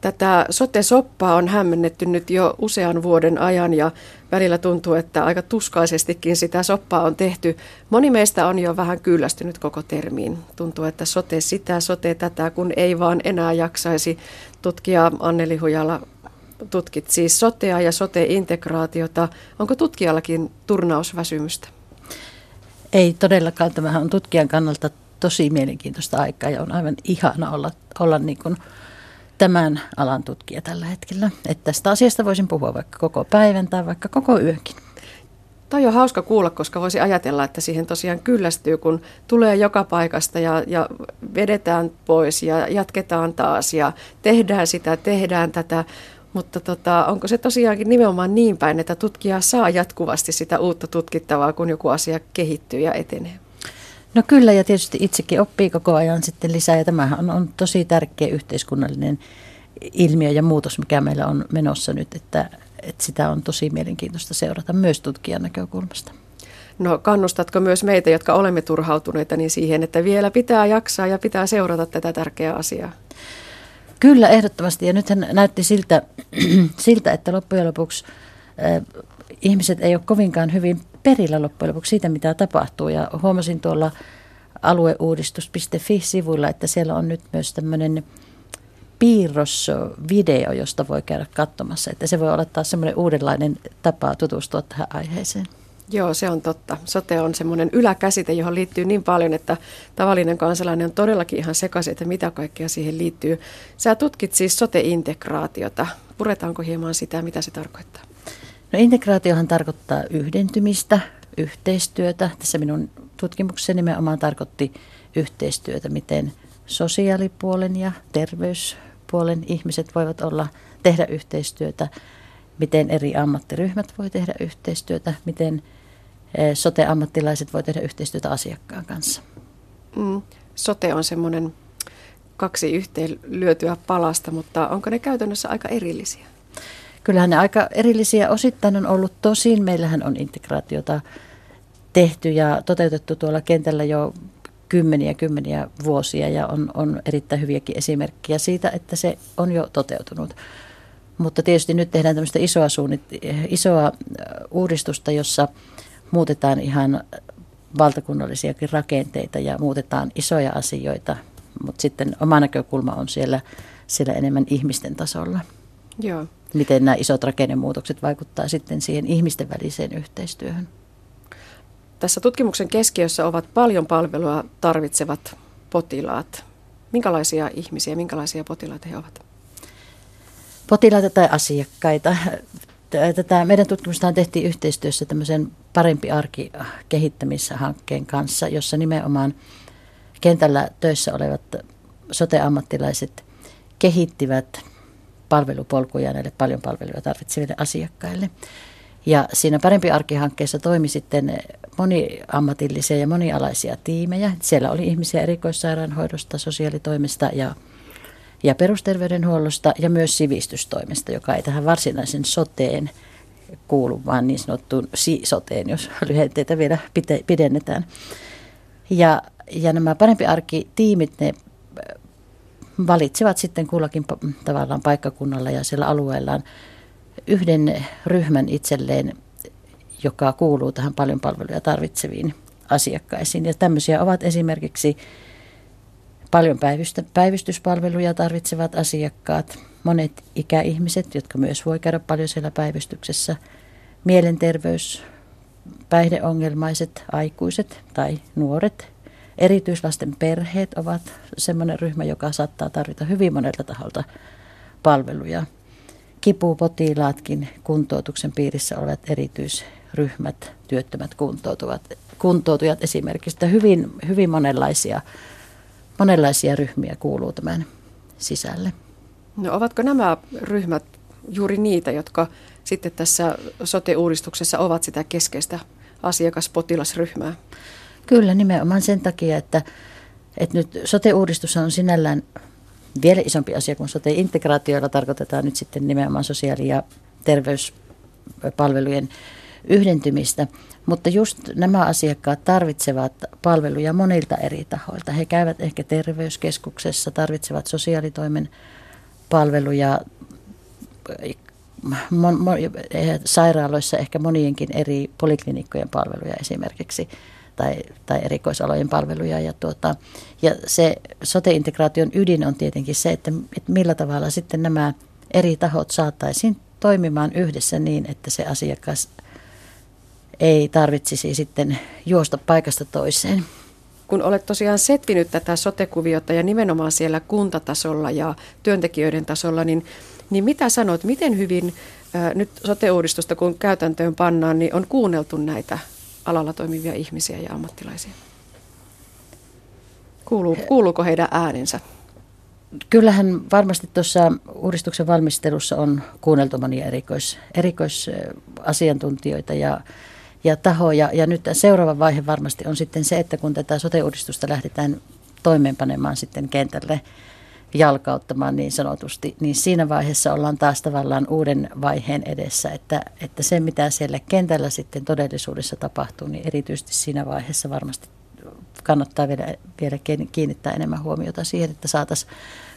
Tätä sote-soppaa on hämmennetty nyt jo usean vuoden ajan ja välillä tuntuu, että aika tuskaisestikin sitä soppaa on tehty. Moni meistä on jo vähän kyllästynyt koko termiin. Tuntuu, että sote sitä, sote tätä, kun ei vaan enää jaksaisi. Tutkija Anneli Hujala, tutkit siis sotea ja sote-integraatiota. Onko tutkijallakin turnausväsymystä? Ei todellakaan. Tämähän on tutkijan kannalta tosi mielenkiintoista aikaa ja on aivan ihana olla niin kuin tämän alan tutkija tällä hetkellä. Että tästä asiasta voisin puhua vaikka koko päivän tai vaikka koko yönkin. Tämä on jo hauska kuulla, koska voisi ajatella, että siihen tosiaan kyllästyy, kun tulee joka paikasta ja vedetään pois ja jatketaan taas ja tehdään sitä, tehdään tätä. Mutta onko se tosiaankin nimenomaan niin päin, että tutkija saa jatkuvasti sitä uutta tutkittavaa, kun joku asia kehittyy ja etenee? No kyllä, ja tietysti itsekin oppii koko ajan sitten lisää, ja tämähän on tosi tärkeä yhteiskunnallinen ilmiö ja muutos, mikä meillä on menossa nyt, että sitä on tosi mielenkiintoista seurata myös tutkijan näkökulmasta. No kannustatko myös meitä, jotka olemme turhautuneita, niin siihen, että vielä pitää jaksaa ja pitää seurata tätä tärkeää asiaa? Kyllä, ehdottomasti, ja nythän näytti siltä että loppujen lopuksi ihmiset ei ole kovinkaan hyvin perillä loppujen lopuksi siitä, mitä tapahtuu, ja huomasin tuolla alueuudistus.fi-sivuilla, että siellä on nyt myös tämmöinen piirrosvideo, josta voi käydä katsomassa, että se voi olla taas semmoinen uudenlainen tapa tutustua tähän aiheeseen. Joo, se on totta. Sote on semmoinen yläkäsite, johon liittyy niin paljon, että tavallinen kansalainen on todellakin ihan sekaisin, että mitä kaikkea siihen liittyy. Sä tutkit siis sote-integraatiota. Puretaanko hieman sitä, mitä se tarkoittaa? No integraatiohan tarkoittaa yhdentymistä, yhteistyötä. Tässä minun tutkimukseni nimenomaan tarkoitti yhteistyötä, miten sosiaalipuolen ja terveyspuolen ihmiset voivat tehdä yhteistyötä, miten eri ammattiryhmät voi tehdä yhteistyötä, miten sote-ammattilaiset voi tehdä yhteistyötä asiakkaan kanssa. Sote on semmoinen kaksi yhteen lyötyä palasta, mutta onko ne käytännössä aika erillisiä? Kyllähän ne aika erillisiä osittain on ollut, tosin meillähän on integraatiota tehty ja toteutettu tuolla kentällä jo kymmeniä vuosia ja on erittäin hyviäkin esimerkkejä siitä, että se on jo toteutunut. Mutta tietysti nyt tehdään tämmöistä isoa uudistusta, jossa muutetaan ihan valtakunnallisiakin rakenteita ja muutetaan isoja asioita, mutta sitten oma näkökulma on siellä enemmän ihmisten tasolla. Joo. Miten nämä isot rakennemuutokset vaikuttaa sitten siihen ihmisten väliseen yhteistyöhön? Tässä tutkimuksen keskiössä ovat paljon palvelua tarvitsevat potilaat. Minkälaisia ihmisiä, minkälaisia potilaita he ovat? Potilaita tai asiakkaita. Tätä meidän tutkimustahan tehtiin yhteistyössä tämmöisen Parempi arki kehittämishankkeen kanssa, jossa nimenomaan kentällä töissä olevat sote-ammattilaiset kehittivät palvelupolkuja näille paljon palveluja tarvitseville asiakkaille. Ja siinä Parempi arki-hankkeessa toimi sitten moniammatillisia ja monialaisia tiimejä. Siellä oli ihmisiä erikoissairaanhoidosta, sosiaalitoimesta ja perusterveydenhuollosta ja myös sivistystoimesta, joka ei tähän varsinaisen soteen kuulu, vaan niin sanottuun soteen, jos lyhenteitä vielä pidennetään. Ja nämä Parempi arki-tiimit, ne valitsivat sitten kullakin tavallaan paikkakunnalla ja siellä alueellaan yhden ryhmän itselleen, joka kuuluu tähän paljon palveluja tarvitseviin asiakkaisiin. Ja tämmöisiä ovat esimerkiksi paljon päivystyspalveluja tarvitsevat asiakkaat, monet ikäihmiset, jotka myös voi käydä paljon siellä päivystyksessä, mielenterveys, päihdeongelmaiset, aikuiset tai nuoret. Erityislasten perheet ovat sellainen ryhmä, joka saattaa tarvita hyvin monelta taholta palveluja. Kipupotilaatkin, kuntoutuksen piirissä olevat erityisryhmät, työttömät kuntoutujat esimerkiksi. Hyvin monenlaisia ryhmiä kuuluu tämän sisälle. No, ovatko nämä ryhmät juuri niitä, jotka sitten tässä sote-uudistuksessa ovat sitä keskeistä asiakaspotilasryhmää? Kyllä, nimenomaan sen takia, että nyt sote-uudistus on sinällään vielä isompi asia kuin sote-integraatioilla tarkoitetaan nyt sitten nimenomaan sosiaali- ja terveyspalvelujen yhdentymistä. Mutta just nämä asiakkaat tarvitsevat palveluja monilta eri tahoilta. He käyvät ehkä terveyskeskuksessa, tarvitsevat sosiaalitoimen palveluja sairaaloissa, ehkä monienkin eri poliklinikkojen palveluja esimerkiksi tai erikoisalojen palveluja. Ja se sote-integraation ydin on tietenkin se, että millä tavalla sitten nämä eri tahot saataisiin toimimaan yhdessä niin, että se asiakas ei tarvitsisi sitten juosta paikasta toiseen. Kun olet tosiaan setvinyt tätä sote-kuviota ja nimenomaan siellä kuntatasolla ja työntekijöiden tasolla, niin mitä sanot, miten hyvin nyt sote-uudistusta kun käytäntöön pannaan, niin on kuunneltu näitä alalla toimivia ihmisiä ja ammattilaisia? Kuuluuko heidän äänensä? Kyllähän varmasti tuossa uudistuksen valmistelussa on kuunneltu monia erikoisasiantuntijoita ja tahoja. Ja nyt seuraava vaihe varmasti on sitten se, että kun tätä sote-uudistusta lähdetään toimeenpanemaan sitten kentälle jalkauttamaan niin sanotusti, niin siinä vaiheessa ollaan taas tavallaan uuden vaiheen edessä, että se mitä siellä kentällä sitten todellisuudessa tapahtuu, niin erityisesti siinä vaiheessa varmasti kannattaa vielä kiinnittää enemmän huomiota siihen, että saataisiin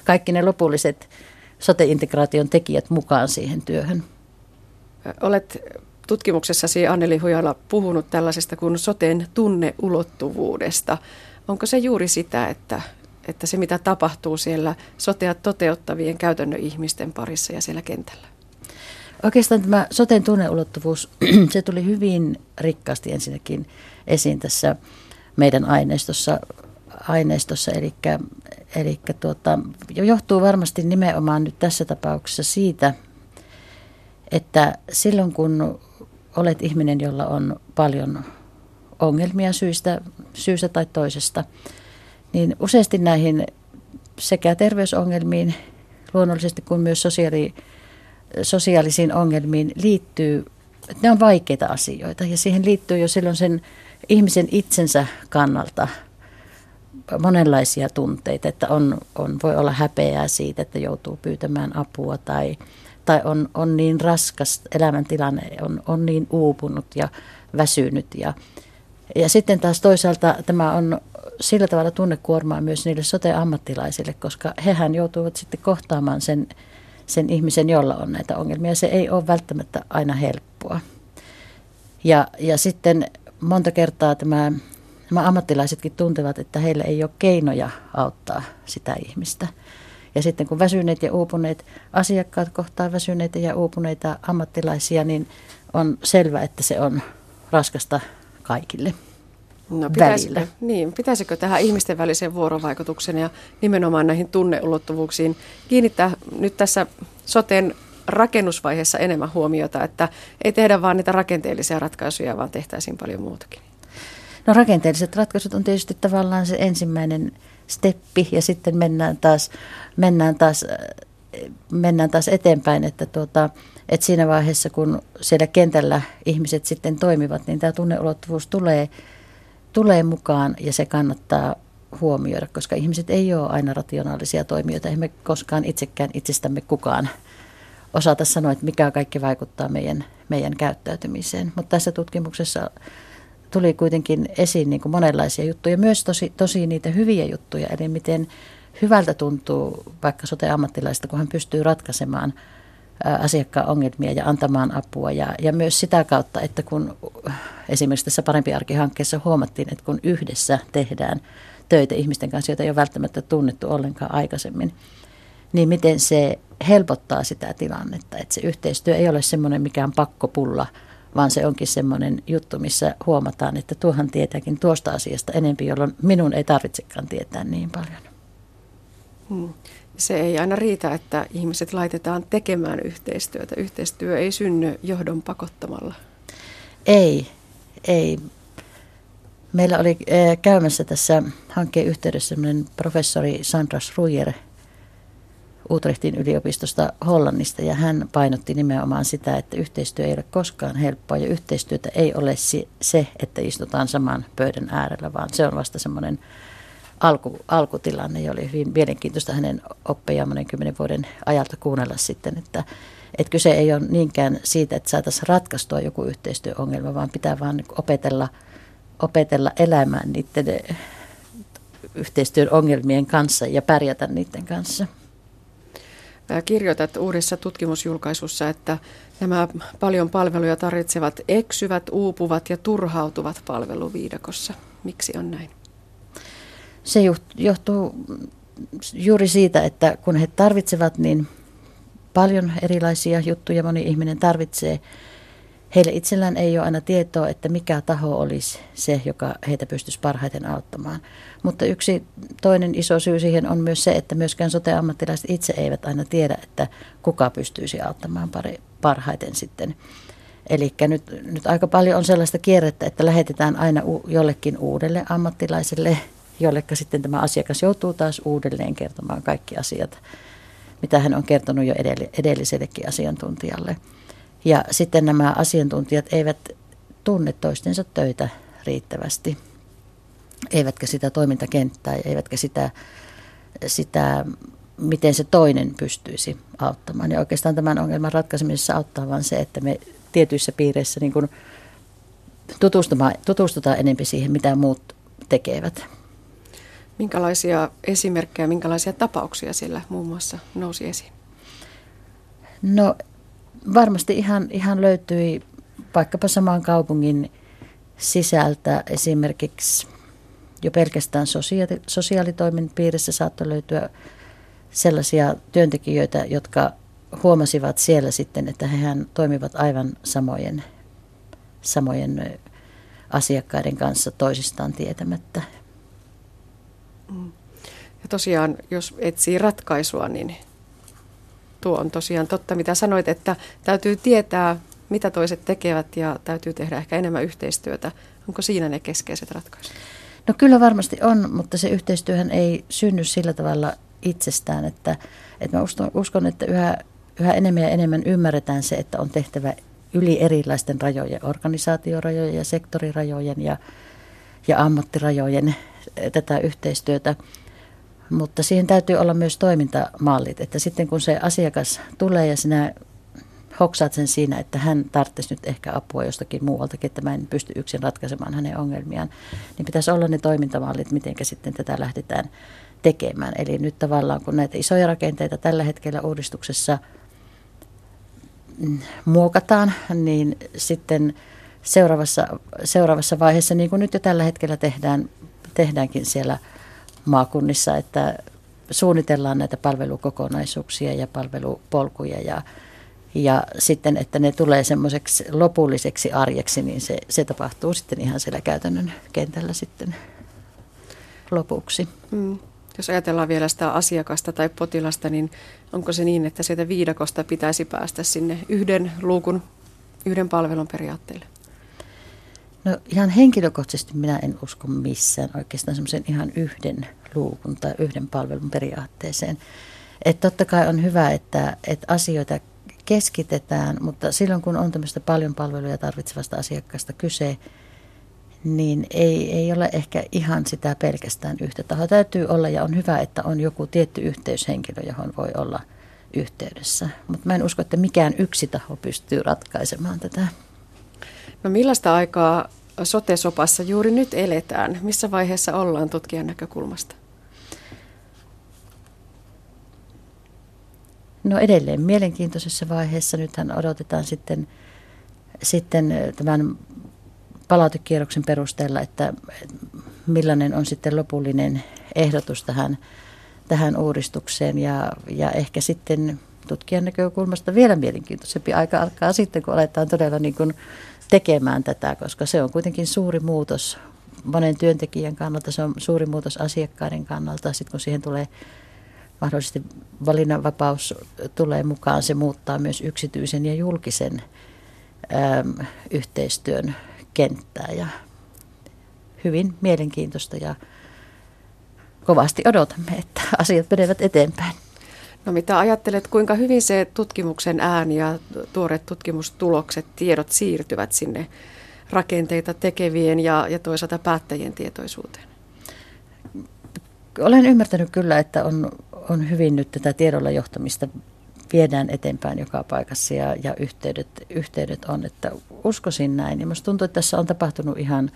kaikki ne lopulliset sote-integraation tekijät mukaan siihen työhön. Olet tutkimuksessasi, Anneli Hujala, puhunut tällaisesta kuin soten tunneulottuvuudesta. Onko se juuri sitä, että se mitä tapahtuu siellä sotea toteuttavien käytännön ihmisten parissa ja siellä kentällä? Oikeastaan tämä soten tunneulottuvuus, se tuli hyvin rikkaasti ensinnäkin esiin tässä meidän aineistossa eli johtuu varmasti nimenomaan nyt tässä tapauksessa siitä, että silloin kun olet ihminen, jolla on paljon ongelmia syystä tai toisesta, niin useasti näihin sekä terveysongelmiin luonnollisesti kuin myös sosiaalisiin ongelmiin liittyy, että ne on vaikeita asioita ja siihen liittyy jo silloin sen ihmisen itsensä kannalta monenlaisia tunteita, että voi olla häpeää siitä, että joutuu pyytämään apua tai on niin raskas elämäntilanne, on niin uupunut ja väsynyt. Ja sitten taas toisaalta tämä on sillä tavalla tunnekuormaa myös niille sote-ammattilaisille, koska hehän joutuvat sitten kohtaamaan sen ihmisen, jolla on näitä ongelmia. Se ei ole välttämättä aina helppoa. Ja sitten monta kertaa nämä ammattilaisetkin tuntevat, että heillä ei ole keinoja auttaa sitä ihmistä. Ja sitten kun väsyneet ja uupuneet asiakkaat kohtaa väsyneitä ja uupuneita ammattilaisia, niin on selvä, että se on raskasta kaikille välillä. Niin, pitäisikö tähän ihmisten väliseen vuorovaikutukseen ja nimenomaan näihin tunneulottuvuuksiin kiinnittää nyt tässä soten rakennusvaiheessa enemmän huomiota, että ei tehdä vaan niitä rakenteellisia ratkaisuja, vaan tehtäisiin paljon muutakin? No, rakenteelliset ratkaisut on tietysti tavallaan se ensimmäinen steppi ja sitten mennään taas eteenpäin, että siinä vaiheessa, kun siellä kentällä ihmiset sitten toimivat, niin tämä tunneulottuvuus tulee mukaan ja se kannattaa huomioida, koska ihmiset ei ole aina rationaalisia toimijoita, emme koskaan itsekään itsestämme kukaan osata sanoa, että mikä kaikki vaikuttaa meidän käyttäytymiseen. Mutta tässä tutkimuksessa tuli kuitenkin esiin niin kuin monenlaisia juttuja, myös tosi niitä hyviä juttuja, eli miten hyvältä tuntuu vaikka sote-ammattilaista, kun hän pystyy ratkaisemaan asiakkaan ongelmia ja antamaan apua. Ja myös sitä kautta, että kun esimerkiksi tässä Parempi arki-hankkeessa huomattiin, että kun yhdessä tehdään töitä ihmisten kanssa, joita ei ole välttämättä tunnettu ollenkaan aikaisemmin, niin miten se helpottaa sitä tilannetta, että se yhteistyö ei ole semmoinen mikään pakkopulla, vaan se onkin semmoinen juttu, missä huomataan, että tuohan tietääkin tuosta asiasta enempi, jolloin minun ei tarvitsekaan tietää niin paljon. Se ei aina riitä, että ihmiset laitetaan tekemään yhteistyötä. Yhteistyö ei synny johdon pakottamalla. Ei. Meillä oli käymässä tässä hankkeen yhteydessä semmoinen professori Sandra Schruijer Utrechtin yliopistosta Hollannista, ja hän painotti nimenomaan sitä, että yhteistyö ei ole koskaan helppoa, ja yhteistyötä ei ole se, että istutaan saman pöydän äärellä, vaan se on vasta semmoinen alkutilanne, ja oli hyvin mielenkiintoista hänen oppejaan monen 10 vuoden ajalta kuunnella sitten, että kyse ei ole niinkään siitä, että saataisiin ratkaistua joku yhteistyöongelma, vaan pitää vaan opetella elämään niiden yhteistyön ongelmien kanssa ja pärjätä niiden kanssa. kirjoitat uudessa tutkimusjulkaisussa, että nämä paljon palveluja tarvitsevat eksyvät, uupuvat ja turhautuvat palveluviidakossa. Miksi on näin? Se johtuu juuri siitä, että kun he tarvitsevat niin paljon erilaisia juttuja, moni ihminen tarvitsee. Heillä itsellään ei ole aina tietoa, että mikä taho olisi se, joka heitä pystyisi parhaiten auttamaan. Mutta yksi toinen iso syy siihen on myös se, että myöskään sote-ammattilaiset itse eivät aina tiedä, että kuka pystyisi auttamaan parhaiten sitten. Eli nyt aika paljon on sellaista kierrettä, että lähetetään aina jollekin uudelle ammattilaiselle, jollekka sitten tämä asiakas joutuu taas uudelleen kertomaan kaikki asiat, mitä hän on kertonut jo edellisellekin asiantuntijalle. Ja sitten nämä asiantuntijat eivät tunne toistensa töitä riittävästi, eivätkä sitä toimintakenttää, eivätkä sitä miten se toinen pystyisi auttamaan. Ja oikeastaan tämän ongelman ratkaisemisessa auttaa vain se, että me tietyissä piireissä niin kuin tutustutaan enemmän siihen, mitä muut tekevät. Minkälaisia esimerkkejä, minkälaisia tapauksia siellä muun muassa nousi esiin? No varmasti ihan löytyi vaikkapa saman kaupungin sisältä esimerkiksi jo pelkästään sosiaalitoimen piirissä saattoi löytyä sellaisia työntekijöitä, jotka huomasivat siellä sitten, että hehän toimivat aivan samojen asiakkaiden kanssa toisistaan tietämättä. Ja tosiaan, jos etsii ratkaisua, niin tuo on tosiaan totta, mitä sanoit, että täytyy tietää, mitä toiset tekevät ja täytyy tehdä ehkä enemmän yhteistyötä. Onko siinä ne keskeiset ratkaisut? No kyllä varmasti on, mutta se yhteistyöhän ei synny sillä tavalla itsestään, että mä uskon, että yhä enemmän ja enemmän ymmärretään se, että on tehtävä yli erilaisten rajojen, organisaatiorajojen ja sektorirajojen ja ammattirajojen tätä yhteistyötä. Mutta siihen täytyy olla myös toimintamallit, että sitten kun se asiakas tulee ja sinä hoksaat sen siinä, että hän tarvitsisi nyt ehkä apua jostakin muualtakin, että mä en pysty yksin ratkaisemaan hänen ongelmiaan, niin pitäisi olla ne toimintamallit, miten sitten tätä lähdetään tekemään. Eli nyt tavallaan kun näitä isoja rakenteita tällä hetkellä uudistuksessa muokataan, niin sitten seuraavassa vaiheessa, niin kuin nyt jo tällä hetkellä tehdäänkin siellä maakunnissa, että suunnitellaan näitä palvelukokonaisuuksia ja palvelupolkuja ja sitten, että ne tulee semmoiseksi lopulliseksi arjeksi, niin se tapahtuu sitten ihan siellä käytännön kentällä sitten lopuksi. Jos ajatellaan vielä sitä asiakasta tai potilasta, niin onko se niin, että sieltä viidakosta pitäisi päästä sinne yhden luukun, yhden palvelun periaatteelle? No ihan henkilökohtaisesti minä en usko missään oikeastaan semmoisen ihan yhden luukun tai yhden palvelun periaatteeseen. Että totta kai on hyvä, että asioita keskitetään, mutta silloin kun on tämmöistä paljon palveluja tarvitsevasta asiakkaasta kyse, niin ei ole ehkä ihan sitä pelkästään yhtä tahoa. Täytyy olla ja on hyvä, että on joku tietty yhteyshenkilö, johon voi olla yhteydessä. Mutta mä en usko, että mikään yksi taho pystyy ratkaisemaan tätä. No millaista aikaa sote-sopassa juuri nyt eletään? Missä vaiheessa ollaan tutkijan näkökulmasta? No edelleen mielenkiintoisessa vaiheessa. Nythän odotetaan sitten tämän palautekierroksen perusteella, että millainen on sitten lopullinen ehdotus tähän uudistukseen ja ehkä sitten tutkijan näkökulmasta vielä mielenkiintoisempi aika alkaa sitten, kun aletaan todella niin kuin tekemään tätä, koska se on kuitenkin suuri muutos monen työntekijän kannalta, se on suuri muutos asiakkaiden kannalta. Sitten kun siihen tulee mahdollisesti valinnanvapaus tulee mukaan, se muuttaa myös yksityisen ja julkisen yhteistyön kenttää ja hyvin mielenkiintoista ja kovasti odotamme, että asiat menevät eteenpäin. No mitä ajattelet, kuinka hyvin se tutkimuksen ääni ja tuoreet tutkimustulokset, tiedot siirtyvät sinne rakenteita tekevien ja toisaalta päättäjien tietoisuuteen? Olen ymmärtänyt kyllä, että on hyvin nyt tätä tiedolla johtamista viedään eteenpäin joka paikassa ja yhteydet on, että uskoisin näin. Ja minusta tuntuu, että tässä on tapahtunut ihan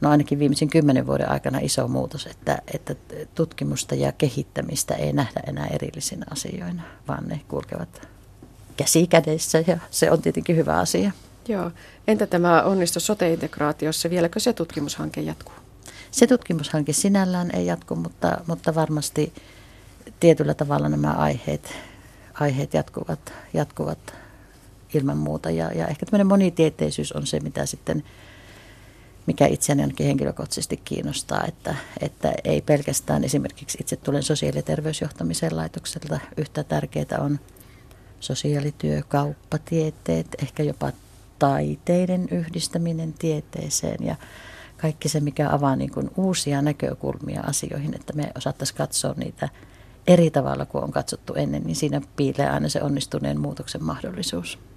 no ainakin viimeisen 10 vuoden aikana iso muutos, että tutkimusta ja kehittämistä ei nähdä enää erillisinä asioina, vaan ne kulkevat käsi kädessä ja se on tietenkin hyvä asia. Joo. Entä tämä onnistu sote-integraatiossa? Vieläkö se tutkimushanke jatkuu? Se tutkimushanke sinällään ei jatku, mutta varmasti tietyllä tavalla nämä aiheet jatkuvat ilman muuta. Ja ehkä tämmöinen monitieteisyys on se, mitä sitten, mikä itseäni ainakin henkilökohtaisesti kiinnostaa, että ei pelkästään esimerkiksi itse tulen sosiaali- ja terveysjohtamisen laitokselta. Yhtä tärkeää on sosiaalityö, kauppatieteet, ehkä jopa taiteiden yhdistäminen tieteeseen ja kaikki se, mikä avaa niin kuin uusia näkökulmia asioihin, että me osattaisiin katsoa niitä eri tavalla kuin on katsottu ennen, niin siinä piilee aina se onnistuneen muutoksen mahdollisuus.